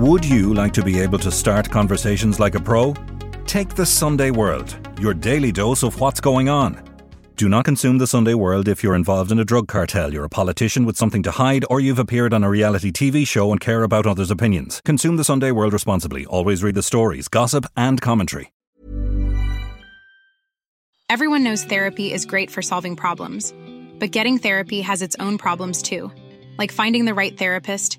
Would you like to be able to start conversations like a pro? Take the Sunday World, your daily dose of what's going on. Do not consume the Sunday World if you're involved in a drug cartel, you're a politician with something to hide, or you've appeared on a reality TV show and care about others' opinions. Consume the Sunday World responsibly. Always read the stories, gossip, and commentary. Everyone knows therapy is great for solving problems, but getting therapy has its own problems too, like finding the right therapist,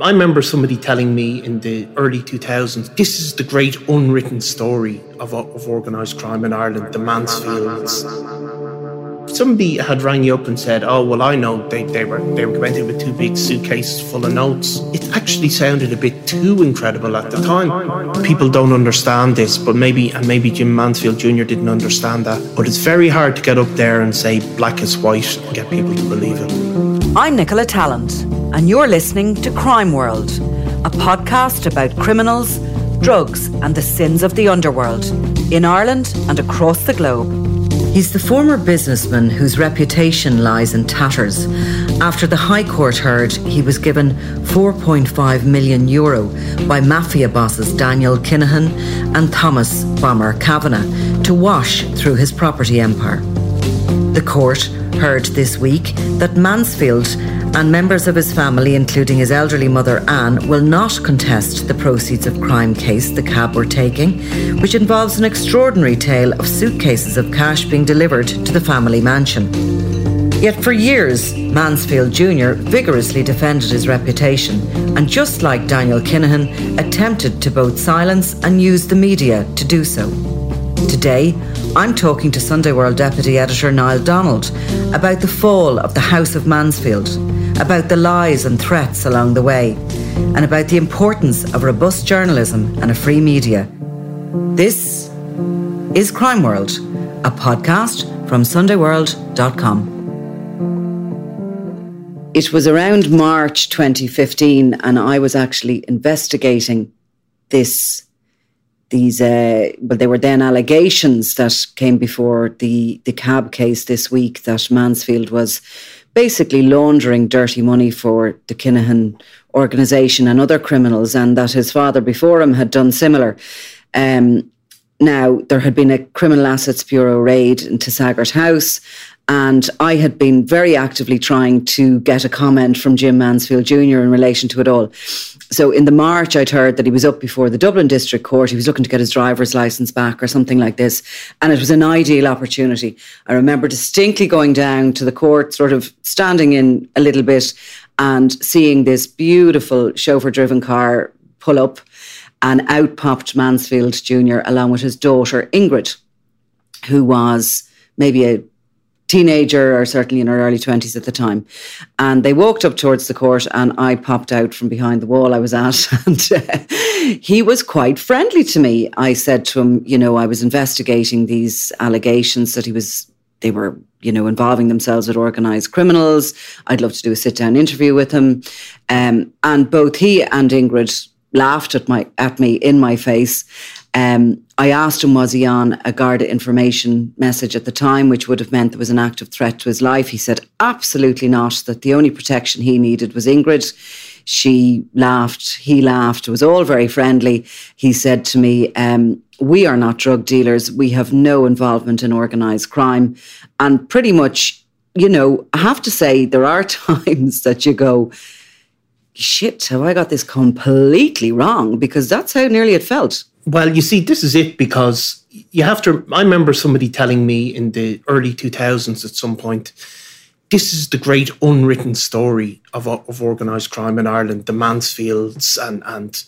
I remember somebody telling me in the early 2000s, this is the great unwritten story of organised crime in Ireland, the Mansfields. Somebody had rang you up and said, oh, well, I know they were going in with two big suitcases full of notes. It actually sounded a bit too incredible at the time. People don't understand this, but maybe Jim Mansfield Jr. didn't understand that. But it's very hard to get up there and say black is white and get people to believe it. I'm Nicola Tallant, and you're listening to Crime World, a podcast about criminals, drugs, and the sins of the underworld in Ireland and across the globe. He's the former businessman whose reputation lies in tatters. After the High Court heard he was given €4.5 million by mafia bosses Daniel Kinahan and Thomas Bomber Kavanagh to wash through his property empire. The court heard this week that Mansfield and members of his family, including his elderly mother Anne, will not contest the proceeds of crime case the cab were taking, which involves an extraordinary tale of suitcases of cash being delivered to the family mansion. Yet for years, Mansfield Jr. vigorously defended his reputation and, just like Daniel Kinahan, attempted to both silence and use the media to do so. Today, I'm talking to Sunday World Deputy Editor Niall Donald about the fall of the House of Mansfield, about the lies and threats along the way, and about the importance of robust journalism and a free media. This is Crime World, a podcast from SundayWorld.com. It was around March 2015, and I was actually investigating they were then allegations that came before the cab case this week that Mansfield was basically laundering dirty money for the Kinahan organisation and other criminals, and that his father before him had done similar. Now, there had been a Criminal Assets Bureau raid in Tassaggart House, and I had been very actively trying to get a comment from Jim Mansfield Jr. in relation to it all. So in the March, I'd heard that he was up before the Dublin District Court. He was looking to get his driver's licence back or something like this. And it was an ideal opportunity. I remember distinctly going down to the court, sort of standing in a little bit and seeing this beautiful chauffeur-driven car pull up, and out popped Mansfield Jr. along with his daughter, Ingrid, who was maybe a teenager or certainly in her early 20s at the time. And they walked up towards the court and I popped out from behind the wall I was at. And he was quite friendly to me. I said to him, you know, I was investigating these allegations that they were, you know, involving themselves with organised criminals. I'd love to do a sit-down interview with him. And both he and Ingrid laughed at me in my face. I asked him, was he on a Garda information message at the time, which would have meant there was an active threat to his life. He said, absolutely not, that the only protection he needed was Ingrid. She laughed, he laughed, it was all very friendly. He said to me, we are not drug dealers. We have no involvement in organised crime. And pretty much, you know, I have to say there are times that you go, shit, have I got this completely wrong? Because that's how nearly it felt. Well, you see, this is it, because you have to, I remember somebody telling me in the early 2000s at some point, this is the great unwritten story of organised crime in Ireland, the Mansfields and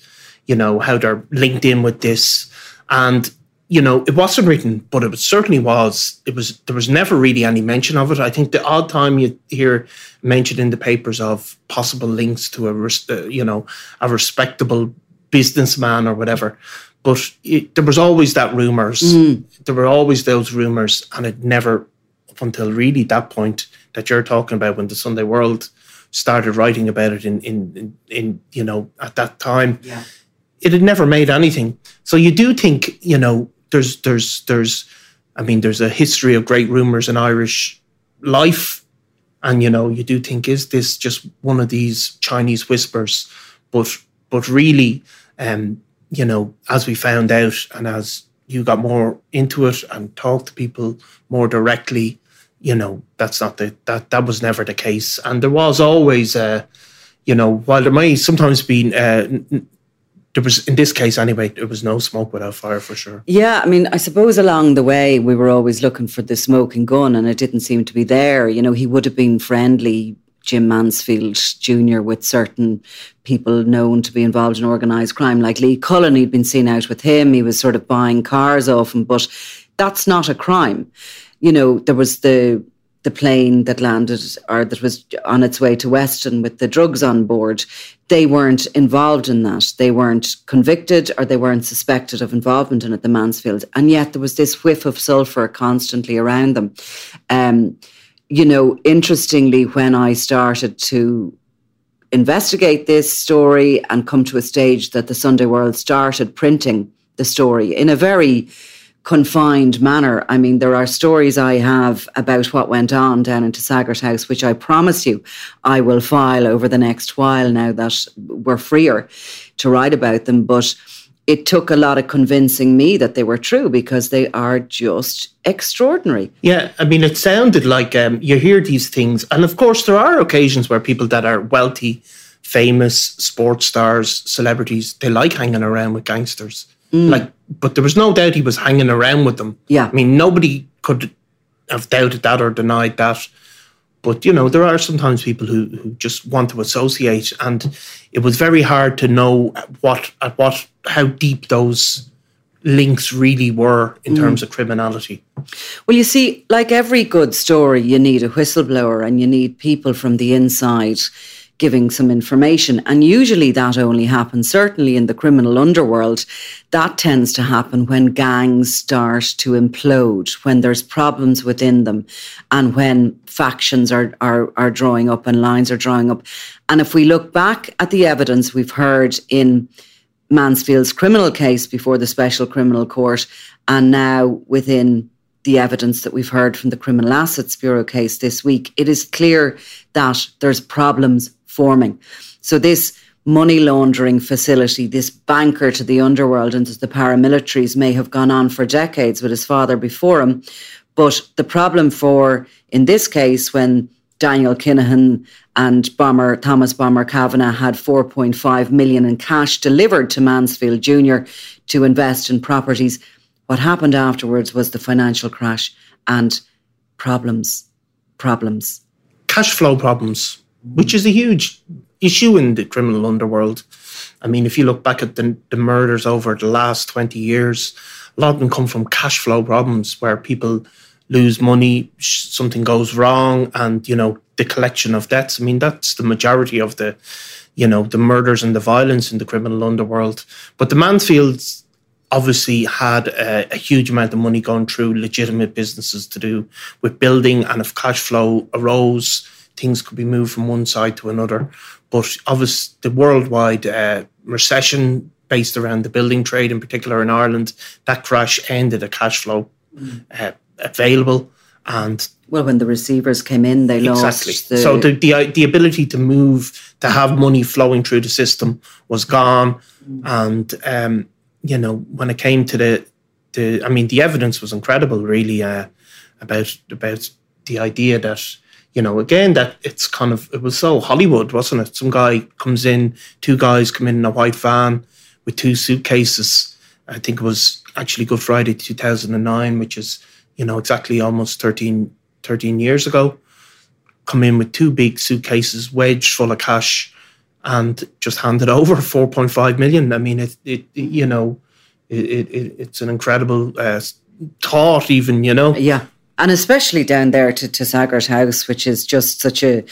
you know, how they're linked in with this. And, you know, it wasn't written, but it certainly was. There was never really any mention of it. I think the odd time you hear mentioned in the papers of possible links to a respectable businessman or whatever. But there was always that rumours. Mm. There were always those rumours, and it never, up until really that point that you're talking about, when the Sunday World started writing about it in at that time, yeah. It had never made anything. So you do think, you know, there's a history of great rumours in Irish life, and you know, you do think, is this just one of these Chinese whispers? But really, you know, as we found out and as you got more into it and talked to people more directly, you know, that's not that was never the case. And there was always, you know, while there may sometimes be, there was, in this case anyway, there was no smoke without fire for sure. Yeah, I mean, I suppose along the way we were always looking for the smoking gun, and it didn't seem to be there. You know, he would have been friendly, Jim Mansfield Jr., with certain people known to be involved in organised crime, like Lee Cullen. He'd been seen out with him. He was sort of buying cars off him, but that's not a crime. You know, there was the plane that landed, or that was on its way to Weston with the drugs on board. They weren't involved in that. They weren't convicted, or they weren't suspected of involvement in it, the Mansfields. And yet there was this whiff of sulphur constantly around them. You know, interestingly, when I started to investigate this story and come to a stage that the Sunday World started printing the story in a very confined manner. I mean, there are stories I have about what went on down in Tassaggart House, which I promise you I will file over the next while now that we're freer to write about them. But it took a lot of convincing me that they were true, because they are just extraordinary. Yeah, I mean, it sounded like you hear these things. And of course, there are occasions where people that are wealthy, famous, sports stars, celebrities, they like hanging around with gangsters. Mm. But there was no doubt he was hanging around with them. Yeah. I mean, nobody could have doubted that or denied that. But, you know, there are sometimes people who just want to associate, and it was very hard to know how deep those links really were in terms of criminality. Well, you see, like every good story, you need a whistleblower and you need people from the inside giving some information. And usually that only happens, certainly in the criminal underworld, that tends to happen when gangs start to implode, when there's problems within them, and when factions are drawing up and lines are drawing up. And if we look back at the evidence we've heard in Mansfield's criminal case before the Special Criminal Court, and now within the evidence that we've heard from the Criminal Assets Bureau case this week, it is clear that there's problems forming. So this money laundering facility, this banker to the underworld and to the paramilitaries, may have gone on for decades with his father before him. But the problem in this case, when Daniel Kinahan and Thomas Bomber Kavanagh had 4.5 million in cash delivered to Mansfield Jr. to invest in properties, what happened afterwards was the financial crash and problems. Cash flow problems, which is a huge issue in the criminal underworld. I mean, if you look back at the murders over the last 20 years, a lot of them come from cash flow problems where people lose money, something goes wrong, and, you know, the collection of debts. I mean, that's the majority of the, you know, the murders and the violence in the criminal underworld. But the Mansfields obviously had a huge amount of money going through legitimate businesses to do with building, and if cash flow arose, things could be moved from one side to another. But obviously the worldwide recession based around the building trade, in particular in Ireland, that crash ended a cash flow available. And well, when the receivers came in, they lost. So the ability to move, to have money flowing through the system was gone. And, you know, when it came to I mean, the evidence was incredible, really, about the idea that, you know, again, that it's kind of, it was so Hollywood, wasn't it? Some guy comes in, two guys come in a white van with two suitcases. I think it was actually Good Friday 2009, which is, you know, exactly almost 13 years ago, come in with two big suitcases wedged full of cash and just handed over 4.5 million. I mean, it's an incredible thought even, you know. Yeah. And especially down there to Tassaggart House, which is just such a,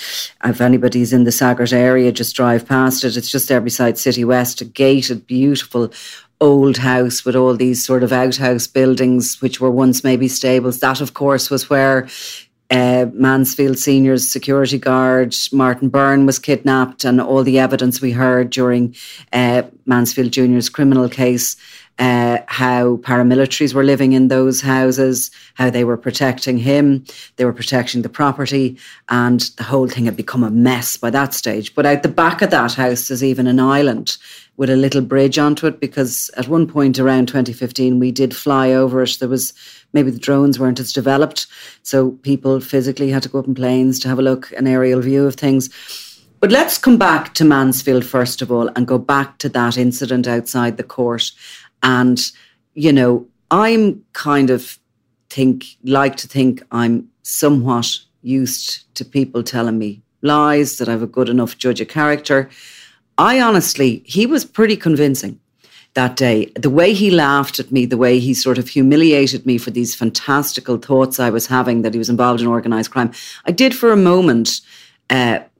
if anybody's in the Saggart area, just drive past it. It's just Erbyside City West, a gated, beautiful old house with all these sort of outhouse buildings, which were once maybe stables. That, of course, was where Mansfield Sr.'s security guard, Martin Byrne, was kidnapped, and all the evidence we heard during Mansfield Jr.'s criminal case, how paramilitaries were living in those houses, how they were protecting him, they were protecting the property, and the whole thing had become a mess by that stage. But out the back of that house there's even an island with a little bridge onto it, because at one point around 2015 we did fly over it. There was, maybe the drones weren't as developed, so people physically had to go up in planes to have a look, an aerial view of things. But let's come back to Mansfield first of all and go back to that incident outside the court. And, you know, I'm kind of think I'm somewhat used to people telling me lies, that I have a good enough judge of character. I honestly, he was pretty convincing that day. The way he laughed at me, the way he sort of humiliated me for these fantastical thoughts I was having that he was involved in organised crime. I did for a moment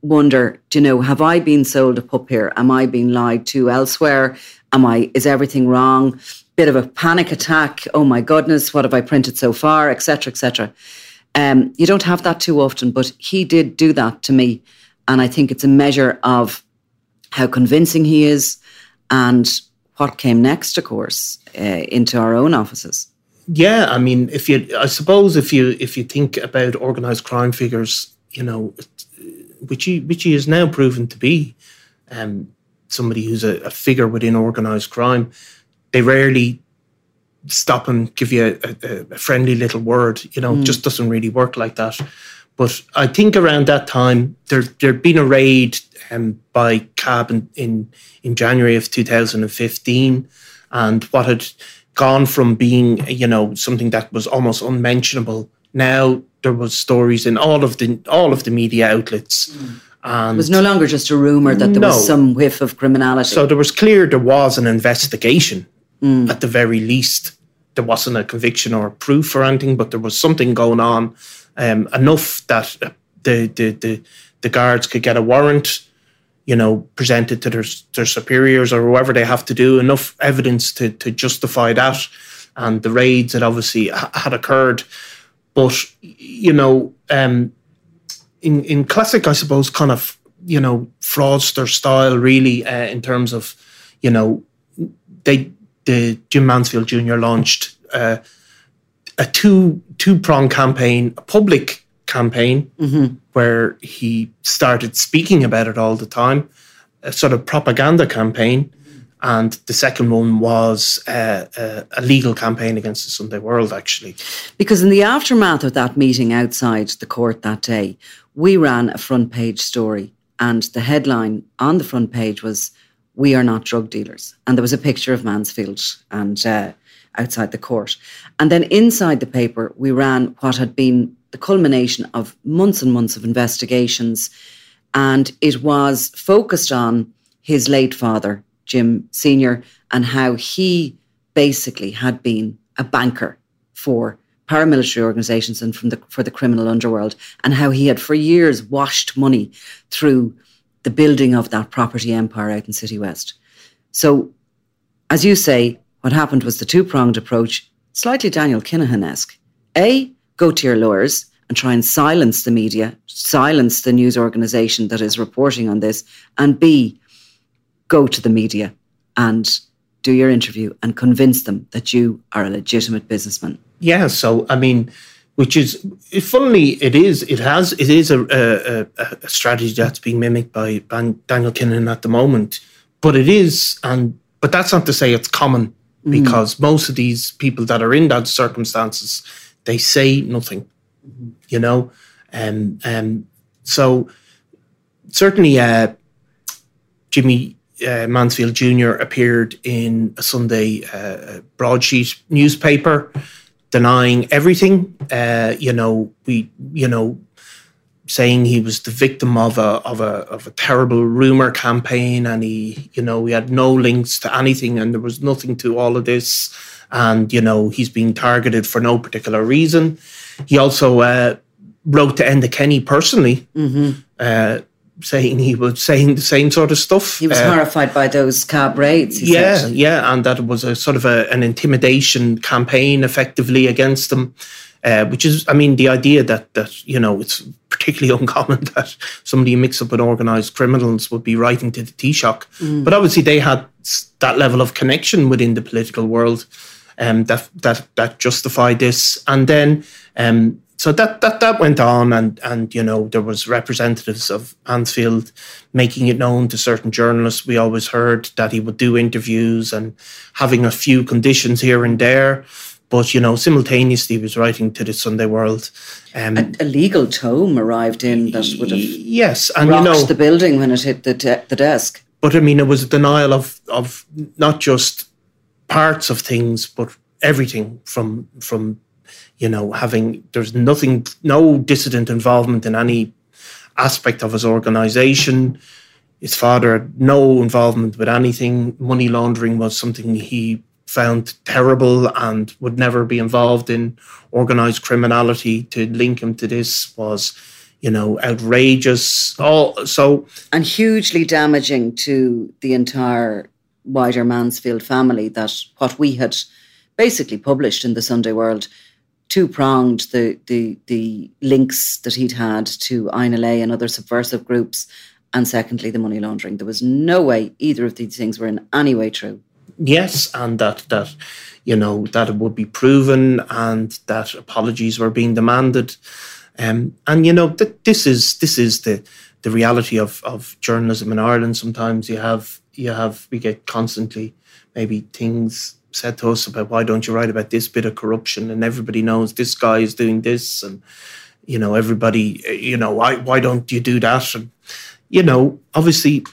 wonder, you know, have I been sold a pup here? Am I being lied to elsewhere? Is everything wrong? Bit of a panic attack. Oh my goodness, what have I printed so far? Et cetera, et cetera. You don't have that too often, but he did do that to me. And I think it's a measure of how convincing he is and what came next, of course, into our own offices. Yeah, I mean, if you think about organised crime figures, you know, which he is now proven to be, somebody who's a figure within organised crime, they rarely stop and give you a friendly little word. You know, it just doesn't really work like that. But I think around that time, there'd been a raid by CAB in January of 2015. And what had gone from being, you know, something that was almost unmentionable, now there was stories in all of the media outlets. And it was no longer just a rumour that there was some whiff of criminality. So there was an investigation. At the very least, there wasn't a conviction or a proof or anything, but there was something going on enough that the guards could get a warrant, you know, presented to their superiors or whoever they have to do, enough evidence to justify that. And the raids that obviously had occurred. But, you know, in classic, I suppose, kind of, you know, fraudster style, really, in terms of, you know, the Jim Mansfield Jr. launched a two-prong campaign, a public campaign, where he started speaking about it all the time, a sort of propaganda campaign. And the second one was a legal campaign against the Sunday World, actually. Because in the aftermath of that meeting outside the court that day, we ran a front page story, and the headline on the front page was, "We are not drug dealers." And there was a picture of Mansfield and outside the court. And then inside the paper, we ran what had been the culmination of months and months of investigations. And it was focused on his late father, Jim Sr., and how he basically had been a banker for paramilitary organisations and for the criminal underworld, and how he had for years washed money through the building of that property empire out in City West. So, as you say, what happened was the two-pronged approach, slightly Daniel Kinahan-esque. A, go to your lawyers and try and silence the media, silence the news organisation that is reporting on this, and B, go to the media and do your interview and convince them that you are a legitimate businessman. Yeah, so, I mean, which is, funnily, it is a strategy that's being mimicked by Daniel Kinahan at the moment. But it is, but that's not to say it's common, because most of these people that are in that circumstances, they say nothing, you know. So, certainly, Jimmy Mansfield Jr. appeared in a Sunday broadsheet newspaper denying everything, saying he was the victim of a terrible rumour campaign, and he had no links to anything, and there was nothing to all of this, and he's being targeted for no particular reason. He also wrote to Enda Kenny personally, saying he was saying the same sort of stuff. He was horrified by those cab raids. Yeah, and that was a sort of an intimidation campaign effectively against them. Which is, the idea that it's particularly uncommon that somebody mixed up with organised criminals would be writing to the Taoiseach. Mm. But obviously they had that level of connection within the political world that justified this. And then, so that went on and there was representatives of Mansfield making it known to certain journalists. We always heard that he would do interviews and having a few conditions here and there. But, simultaneously he was writing to the Sunday World. A legal tome arrived in that would have rocked the building when it hit the desk. But, it was a denial of not just parts of things, but everything from having... There's nothing, no dissident involvement in any aspect of his organisation. His father had no involvement with anything. Money laundering was something he... found terrible and would never be involved in. Organised criminality, to link him to this, was, outrageous. And hugely damaging to the entire wider Mansfield family, that what we had basically published in the Sunday World, two-pronged the links that he'd had to INLA and other subversive groups, and secondly, the money laundering. There was no way either of these things were in any way true. Yes, and that it would be proven, and that apologies were being demanded, that this is the reality of journalism in Ireland. Sometimes we get constantly maybe things said to us about, why don't you write about this bit of corruption, and everybody knows this guy is doing this, and everybody why don't you do that, and obviously.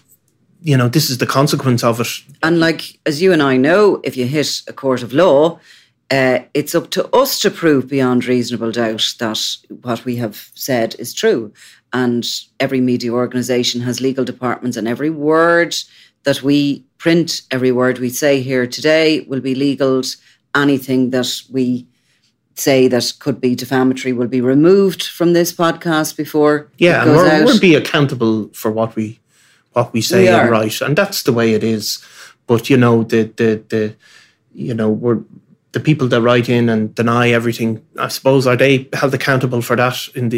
This is the consequence of it. And like, as you and I know, if you hit a court of law, it's up to us to prove beyond reasonable doubt that what we have said is true. And every media organisation has legal departments, and every word that we print, every word we say here today will be legaled. Anything that we say that could be defamatory will be removed from this podcast before it goes out. Yeah, and we'll be accountable for what we say and write, and that's the way it is. But we're the people that write in and deny everything, I suppose, are they held accountable for that in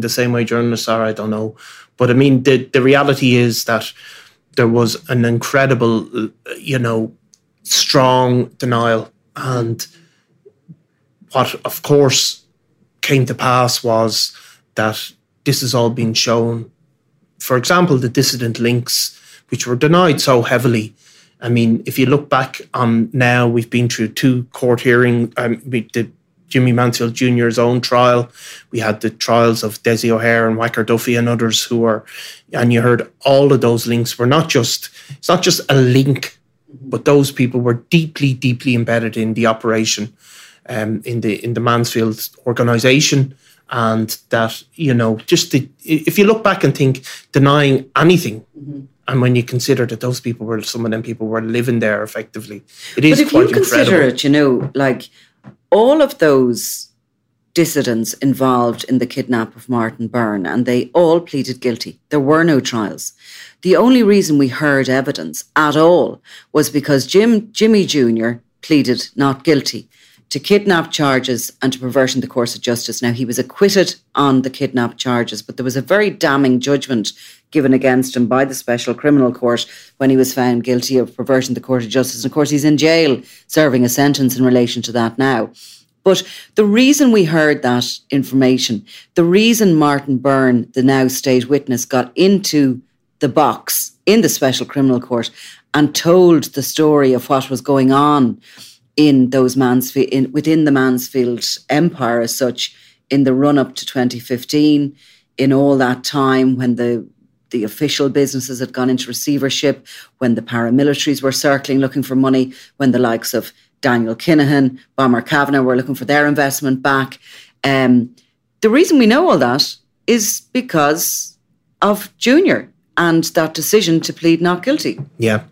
the same way journalists are? I don't know, but the reality is that there was an incredible, strong denial, and what of course came to pass was that this has all been shown. For example, the dissident links, which were denied so heavily. If you look back on now, we've been through two court hearings. The Jimmy Mansfield Jr.'s own trial. We had the trials of Desi O'Hare and Wacker Duffy and others and you heard all of those links were it's not just a link, but those people were deeply, deeply embedded in the operation, in the Mansfield organisation. And that, if you look back and think, denying anything, and when you consider that those people were, some of them people were living there effectively, it is quite incredible. But if you consider it, all of those dissidents involved in the kidnap of Martin Byrne, and they all pleaded guilty. There were no trials. The only reason we heard evidence at all was because Jimmy Jr. pleaded not guilty to kidnap charges and to perversion the course of justice. Now, he was acquitted on the kidnap charges, but there was a very damning judgment given against him by the Special Criminal Court when he was found guilty of perversion the course of justice. And of course, he's in jail serving a sentence in relation to that now. But the reason we heard that information, the reason Martin Byrne, the now state witness, got into the box in the Special Criminal Court and told the story of what was going on in those within the Mansfield empire as such, in the run-up to 2015, in all that time when the the official businesses had gone into receivership, when the paramilitaries were circling looking for money, when the likes of Daniel Kinahan, Bomber Kavanagh were looking for their investment back. The reason we know all that is because of Junior and that decision to plead not guilty. Yeah,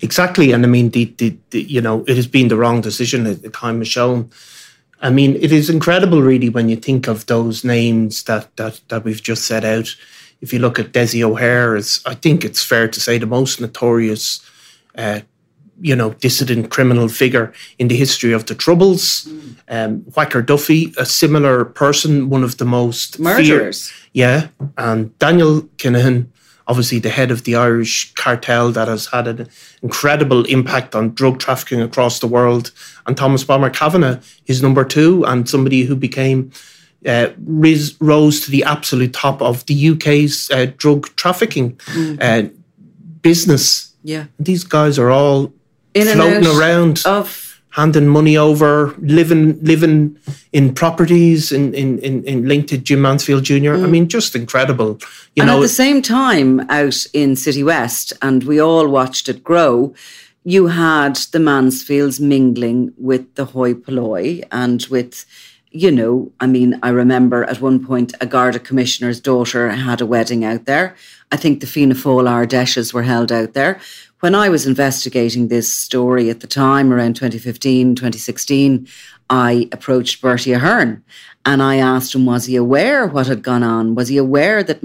exactly. And I mean, it has been the wrong decision, as the time has shown. I mean, it is incredible, really, when you think of those names that we've just set out. If you look at Desi O'Hare, I think it's fair to say the most notorious dissident criminal figure in the history of the Troubles. Wacker Duffy, a similar person, one of the most murderers. And Daniel Kinahan, obviously the head of the Irish cartel that has had an incredible impact on drug trafficking across the world. And Thomas Bomber Kavanagh, his number two, and somebody who became rose to the absolute top of the UK's drug trafficking business. Yeah, these guys are all in floating around, handing money over, living in properties, in linked to Jim Mansfield Jr. I mean, just incredible. At the same time, out in City West, and we all watched it grow, you had the Mansfields mingling with the hoi polloi and with, I remember at one point a Garda commissioner's daughter had a wedding out there. I think the Fianna Fáil Ardeshas were held out there. When I was investigating this story at the time, around 2015, 2016, I approached Bertie Ahern and I asked him, was he aware what had gone on? Was he aware that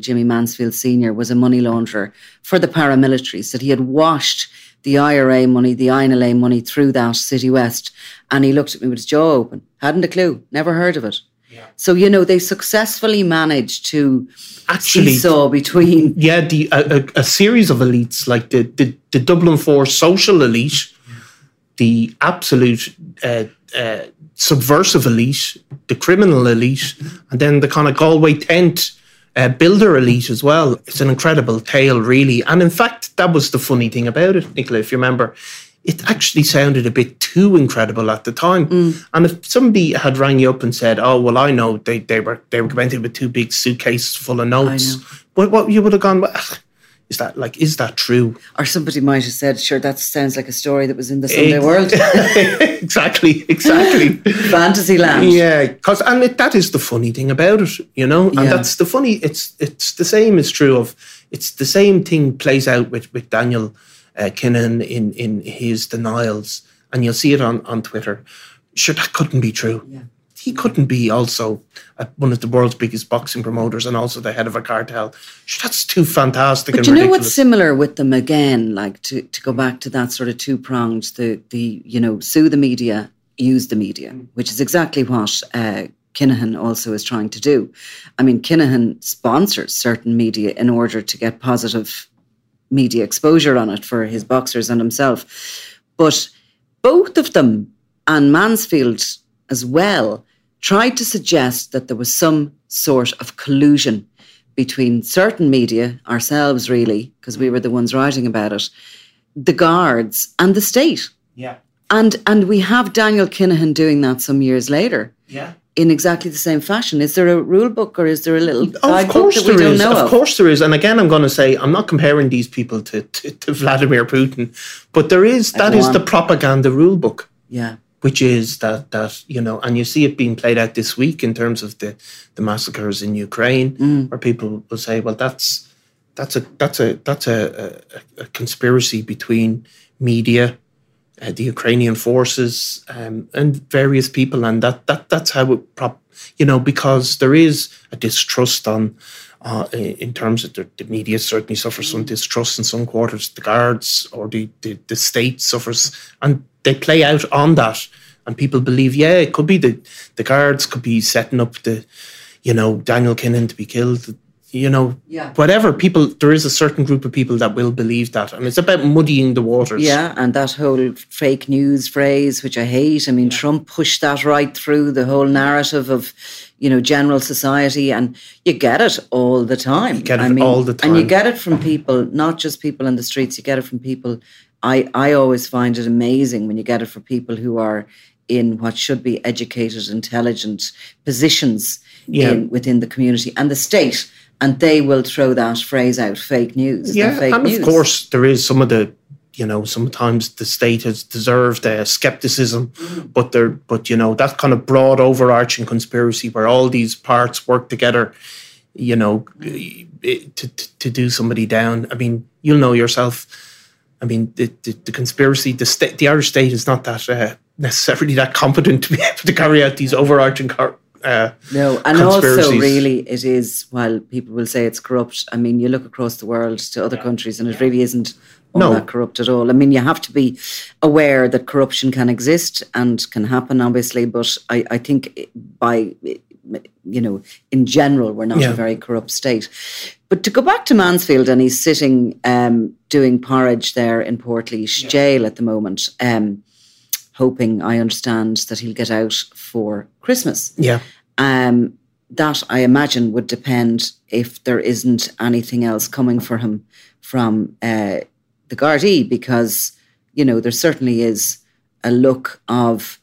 Jimmy Mansfield Sr. was a money launderer for the paramilitaries, that he had washed the IRA money, the INLA money through that City West? And he looked at me with his jaw open. Hadn't a clue. Never heard of it. Yeah. So, they successfully managed to seesaw between... Yeah, a series of elites, like the Dublin Four social elite, the absolute subversive elite, the criminal elite, and then the kind of Galway tent builder elite as well. It's an incredible tale, really. And in fact, that was the funny thing about it, Nicola, if you remember. It actually sounded a bit too incredible at the time. And if somebody had rang you up and said, oh, well, I know they were presented with two big suitcases full of notes, what you would have gone, well, is that true? Or somebody might have said, sure, that sounds like a story that was in the Sunday World. Exactly. Fantasyland. Yeah, that is the funny thing about it, And that's the funny, it's the same is true of, it's the same thing plays out with Daniel Kinahan in his denials, and you'll see it on Twitter. Sure, that couldn't be true. Yeah. He couldn't be also one of the world's biggest boxing promoters and also the head of a cartel. Sure, that's too fantastic and ridiculous. But you know what's similar with them again, like to go back to that sort of two-pronged, the sue the media, use the media, which is exactly what Kinahan also is trying to do. I mean, Kinahan sponsors certain media in order to get positive media exposure on it for his boxers and himself. But both of them, and Mansfield as well, tried to suggest that there was some sort of collusion between certain media, ourselves really, because we were the ones writing about it, the guards and the state. Yeah. And we have Daniel Kinahan doing that some years later. Yeah. In exactly the same fashion. Is there a rule book or is there a little guidebook that we don't know of? Of course there is. And again, I'm going to say, I'm not comparing these people to Vladimir Putin, but there is, that is the propaganda rule book. Yeah. Which is that and you see it being played out this week in terms of the massacres in Ukraine, where people will say, well, that's a conspiracy between media, the Ukrainian forces, and various people, and that's how it because there is a distrust in terms of the media certainly suffers some distrust in some quarters, the guards or the state suffers, and they play out on that, and people believe it could be the guards could be setting up Daniel Kinahan to be killed. Whatever people, there is a certain group of people that will believe that. And it's about muddying the waters. Yeah, and that whole fake news phrase, which I hate. I mean, Trump pushed that right through the whole narrative of, general society. And you get it all the time. You get it all the time. And you get it from people, not just people in the streets. You get it from people. I always find it amazing when you get it from people who are in what should be educated, intelligent positions within the community and the state. and they will throw that phrase out, fake news. Yeah, fake and news. Of course there is some of the, you know, sometimes the state has deserved scepticism, but you know, that kind of broad overarching conspiracy where all these parts work together, you know, to do somebody down. I mean, you'll know yourself. I mean, the conspiracy, the Irish state is not that necessarily that competent to be able to carry out these overarching and also really it is, while people will say it's corrupt, I mean, you look across the world to other countries and it really isn't all that corrupt at all. I mean, you have to be aware that corruption can exist and can happen, obviously, but I think by, you know, in general, we're not a very corrupt state. But to go back to Mansfield, and he's sitting doing porridge there in Portlaoise jail at the moment, hoping, I understand, that he'll get out for Christmas. Yeah. That, I imagine, would depend if there isn't anything else coming for him from the Gardaí, because, you know, there certainly is a look of,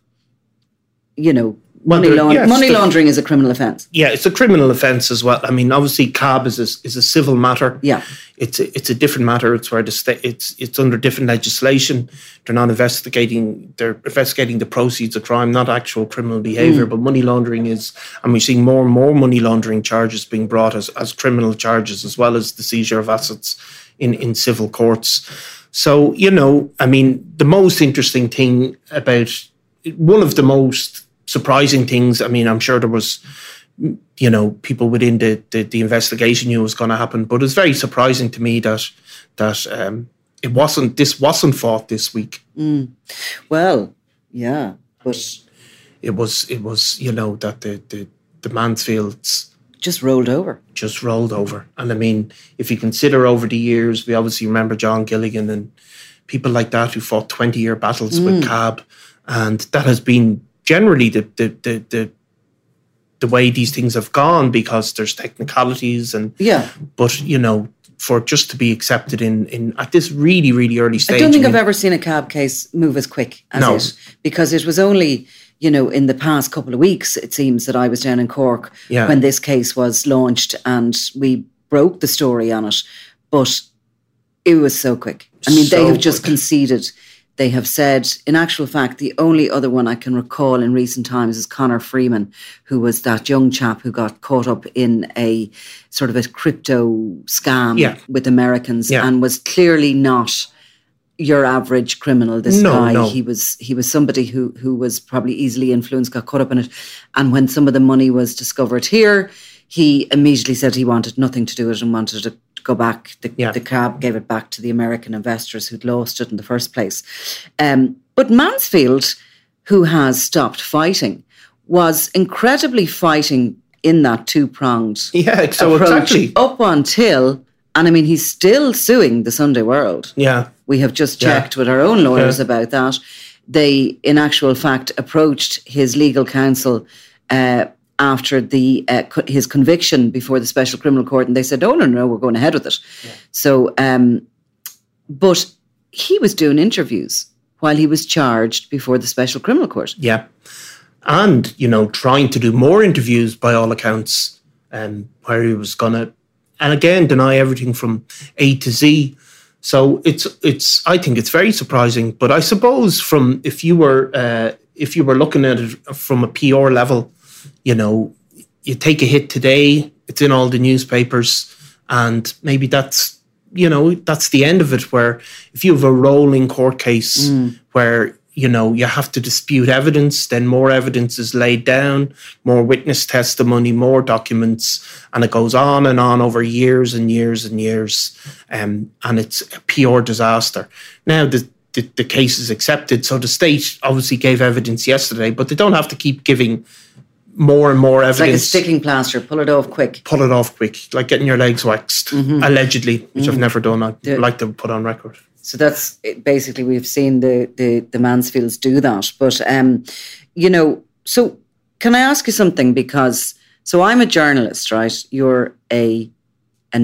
you know, money laundering is a criminal offence. Yeah, it's a criminal offence as well. I mean, obviously, CAB is a civil matter. Yeah, it's a different matter. It's where the state, it's under different legislation. They're not investigating. They're investigating the proceeds of crime, not actual criminal behaviour. But money laundering is, and we're seeing more and more money laundering charges being brought as criminal charges, as well as the seizure of assets in civil courts. So, you know, I mean, the most interesting thing about one of the most surprising things. I mean, I'm sure there was, you know, people within the investigation knew it was going to happen, but it's very surprising to me that it wasn't. This wasn't fought this week. Mm. Well, yeah, but it was. You know, that the Mansfields just rolled over. And I mean, if you consider over the years, we obviously remember John Gilligan and people like that who fought 20-year battles with CAB, and that has been generally the way these things have gone, because there's technicalities and but you know, for just to be accepted in at this really, really early stage. I don't think I've ever seen a CAB case move as quick as it, because it was only, you know, in the past couple of weeks, it seems, that I was down in Cork when this case was launched and we broke the story on it, but it was so quick. I mean, they have just conceded. They have said, in actual fact, the only other one I can recall in recent times is Connor Freeman, who was that young chap who got caught up in a sort of a crypto scam with Americans and was clearly not your average criminal, this guy. No. He was somebody who was probably easily influenced, got caught up in it. And when some of the money was discovered here, he immediately said he wanted nothing to do with it and wanted to go back. The CAB gave it back to the American investors who'd lost it in the first place. But Mansfield, who has stopped fighting, was incredibly fighting in that two-pronged approach up until, and I mean, he's still suing the Sunday World. Yeah. We have just checked with our own lawyers about that. They, in actual fact, approached his legal counsel after his conviction before the Special Criminal Court, and they said, oh, no, we're going ahead with it. Yeah. So, but he was doing interviews while he was charged before the Special Criminal Court. Yeah. And, you know, trying to do more interviews by all accounts, where he was going to, and again, deny everything from A to Z. So it's. I think it's very surprising, but I suppose from, if you were looking at it from a PR level, you know, you take a hit today, it's in all the newspapers, and maybe that's, you know, that's the end of it, where if you have a rolling court case where, you know, you have to dispute evidence, then more evidence is laid down, more witness testimony, more documents, and it goes on and on over years and years and years, and it's a pure disaster. Now, the case is accepted, so the state obviously gave evidence yesterday, but they don't have to keep giving more and more evidence. It's like a sticking plaster. Pull it off quick. Like getting your legs waxed, allegedly, which I've never done. I'd like to put on record. So that's basically, we've seen the Mansfields do that. But, you know, so can I ask you something? Because, so I'm a journalist, right? You're an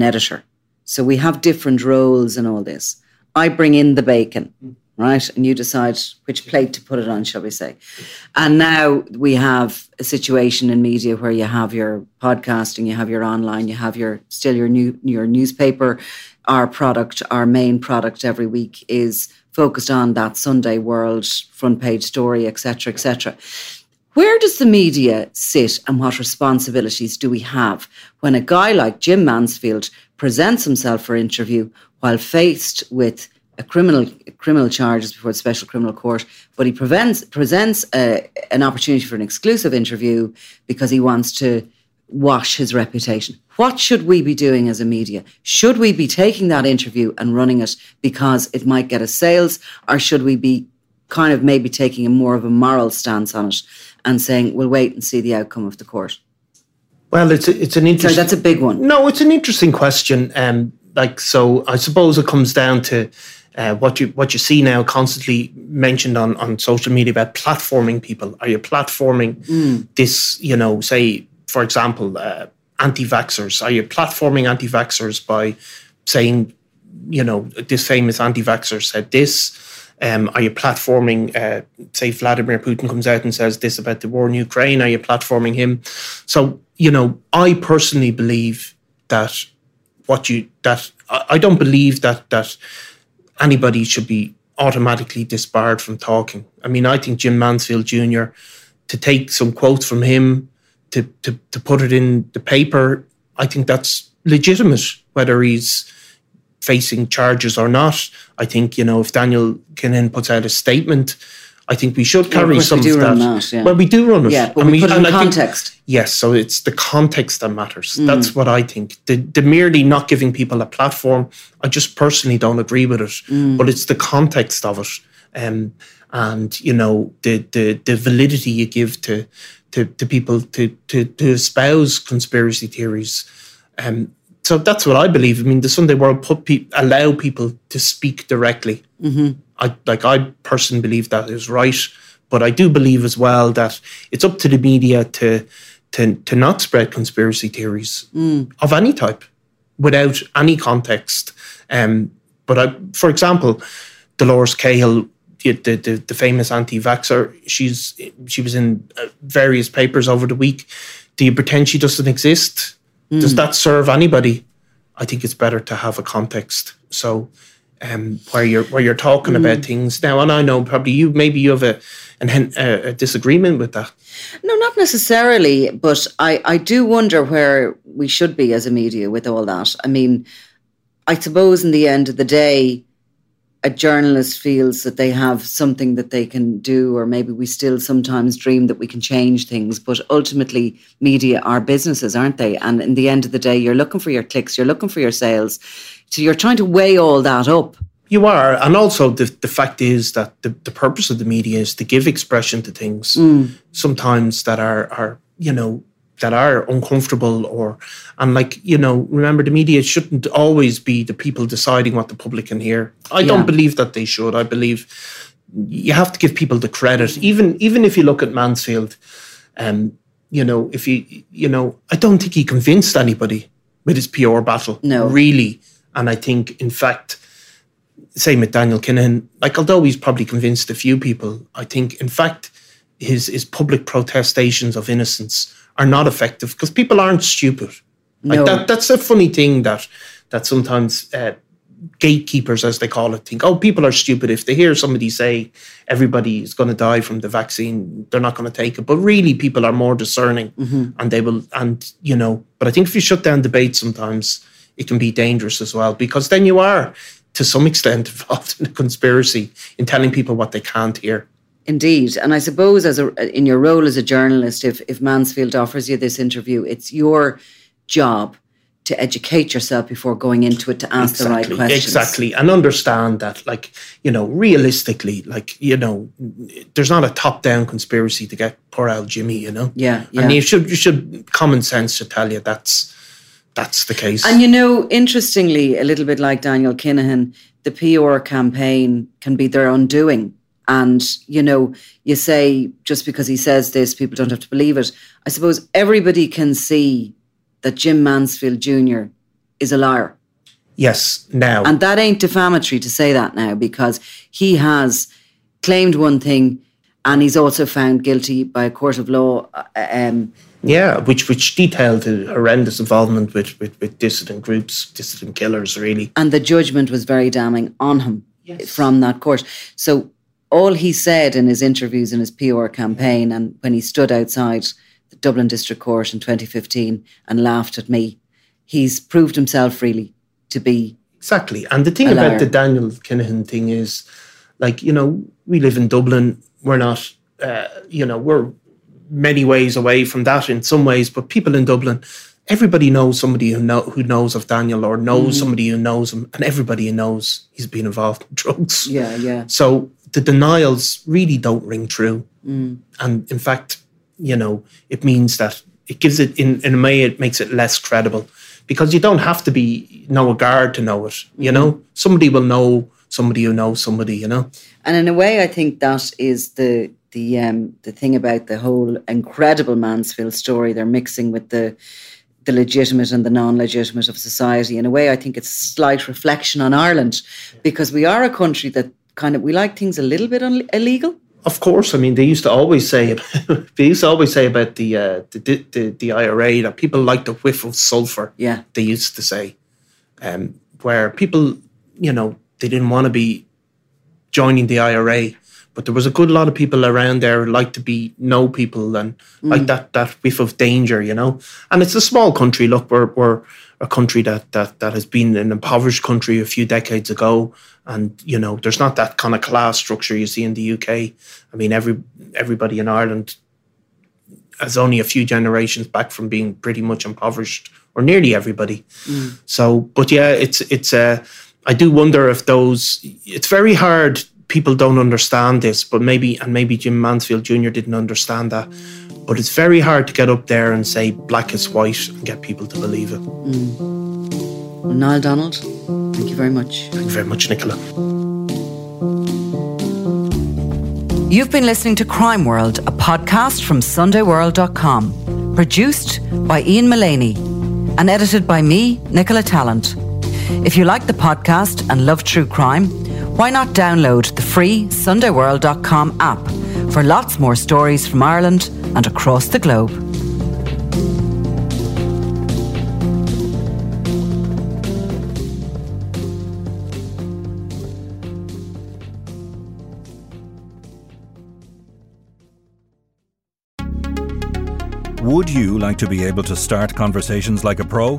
editor. So we have different roles in all this. I bring in the bacon. right? And you decide which plate to put it on, shall we say. And now we have a situation in media where you have your podcasting, you have your online, you have your still your newspaper. Our product, our main product every week is focused on that Sunday World front page story, et cetera, et cetera. Where does the media sit and what responsibilities do we have when a guy like Jim Mansfield presents himself for interview while faced with a criminal charges before the Special Criminal Court, but he presents an opportunity for an exclusive interview because he wants to wash his reputation? What should we be doing as a media? Should we be taking that interview and running it because it might get us sales, or should we be kind of maybe taking a more of a moral stance on it and saying, we'll wait and see the outcome of the court? Well, it's an interesting... So that's a big one. No, it's an interesting question. I suppose it comes down to what you see now constantly mentioned on social media about platforming people. Are you platforming this, say, for example, anti-vaxxers? Are you platforming anti-vaxxers by saying, this famous anti-vaxxer said this? Are you platforming, say Vladimir Putin comes out and says this about the war in Ukraine? Are you platforming him? So, I personally believe I don't believe that anybody should be automatically disbarred from talking. I mean, I think Jim Mansfield Jr., to take some quotes from him, to put it in the paper, I think that's legitimate, whether he's facing charges or not. I think, if Daniel Kinahan puts out a statement, I think we should carry some of that. Well, we do run it. Yeah, but we put it in context. Yes, so it's the context that matters. That's what I think. The merely not giving people a platform, I just personally don't agree with it. But it's the context of it. The validity you give to people to espouse conspiracy theories. So that's what I believe. I mean, the Sunday World allow people to speak directly. Mm-hmm. I personally believe that is right, but I do believe as well that it's up to the media to not spread conspiracy theories of any type without any context. For example, Dolores Cahill, the famous anti-vaxxer, she was in various papers over the week. Do you pretend she doesn't exist? Does that serve anybody? I think it's better to have a context. So, where you're talking about things now, and I know probably you have a disagreement with that. No, not necessarily, but I do wonder where we should be as a media with all that. I mean, I suppose in the end of the day, a journalist feels that they have something that they can do, or maybe we still sometimes dream that we can change things. But ultimately, media are businesses, aren't they? And in the end of the day, you're looking for your clicks, you're looking for your sales. So you're trying to weigh all that up. You are. And also the fact is that the purpose of the media is to give expression to things sometimes that are uncomfortable, remember, the media shouldn't always be the people deciding what the public can hear. I don't believe that they should. I believe you have to give people the credit. Even if you look at Mansfield, I don't think he convinced anybody with his PR battle. No, really. And I think, in fact, same with Daniel Kinahan. Although he's probably convinced a few people, I think, in fact, his public protestations of innocence are not effective because people aren't stupid. No. That's a funny thing that sometimes gatekeepers, as they call it, think, oh, people are stupid. If they hear somebody say everybody is going to die from the vaccine, they're not going to take it. But really, people are more discerning and they will, but I think if you shut down debate sometimes, it can be dangerous as well, because then you are, to some extent, involved in a conspiracy in telling people what they can't hear. Indeed. And I suppose in your role as a journalist, if Mansfield offers you this interview, it's your job to educate yourself before going into it, to ask the right questions. Exactly. And understand that, realistically, there's not a top-down conspiracy to get poor old Jimmy, Yeah, yeah. And you should common sense should tell you that's the case. And, interestingly, a little bit like Daniel Kinahan, the PR campaign can be their undoing. And, you say, just because he says this, people don't have to believe it. I suppose everybody can see that Jim Mansfield Jr. is a liar. Yes, now. And that ain't defamatory to say that now, because he has claimed one thing and he's also found guilty by a court of law. Which detailed the horrendous involvement with dissident groups, dissident killers, really. And the judgment was very damning on him from that court. So all he said in his interviews in his PR campaign and when he stood outside the Dublin District Court in 2015 and laughed at me, he's proved himself really to be exactly. And the thing about the Daniel Kinahan thing is, like, you know, we live in Dublin. We're not, we're many ways away from that in some ways, but people in Dublin, everybody knows somebody who knows of Daniel or knows somebody who knows him, and everybody knows he's been involved in drugs. Yeah. So the denials really don't ring true. And in fact, you know, it means that it gives it, in a way, it makes it less credible, because you don't have to know a guard to know it, you know? Somebody will know somebody who knows somebody, you know? And in a way, I think that is the thing about the whole incredible Mansfield story. They're mixing with the legitimate and the non-legitimate of society. In a way, I think it's a slight reflection on Ireland, because we are a country that we like things a little bit illegal. Of course, I mean, they used to always say about the IRA that people like the whiff of sulphur. Yeah, they used to say, where people, you know, they didn't want to be joining the IRA. But there was a good lot of people around there who liked to know people and like that whiff of danger, you know. And it's a small country. Look, we're a country that has been an impoverished country a few decades ago. And, you know, there's not that kind of class structure you see in the UK. I mean, everybody in Ireland is only a few generations back from being pretty much impoverished, or nearly everybody. So, but yeah, it's I do wonder if it's very hard. People don't understand this, but maybe Jim Mansfield Jr. didn't understand that. But it's very hard to get up there and say black is white and get people to believe it. Well, Niall Donald, thank you very much. Thank you very much, Nicola. You've been listening to Crime World, a podcast from SundayWorld.com, produced by Ian Mullaney and edited by me, Nicola Tallant. If you like the podcast and love true crime, why not download the free SundayWorld.com app for lots more stories from Ireland and across the globe. Would you like to be able to start conversations like a pro?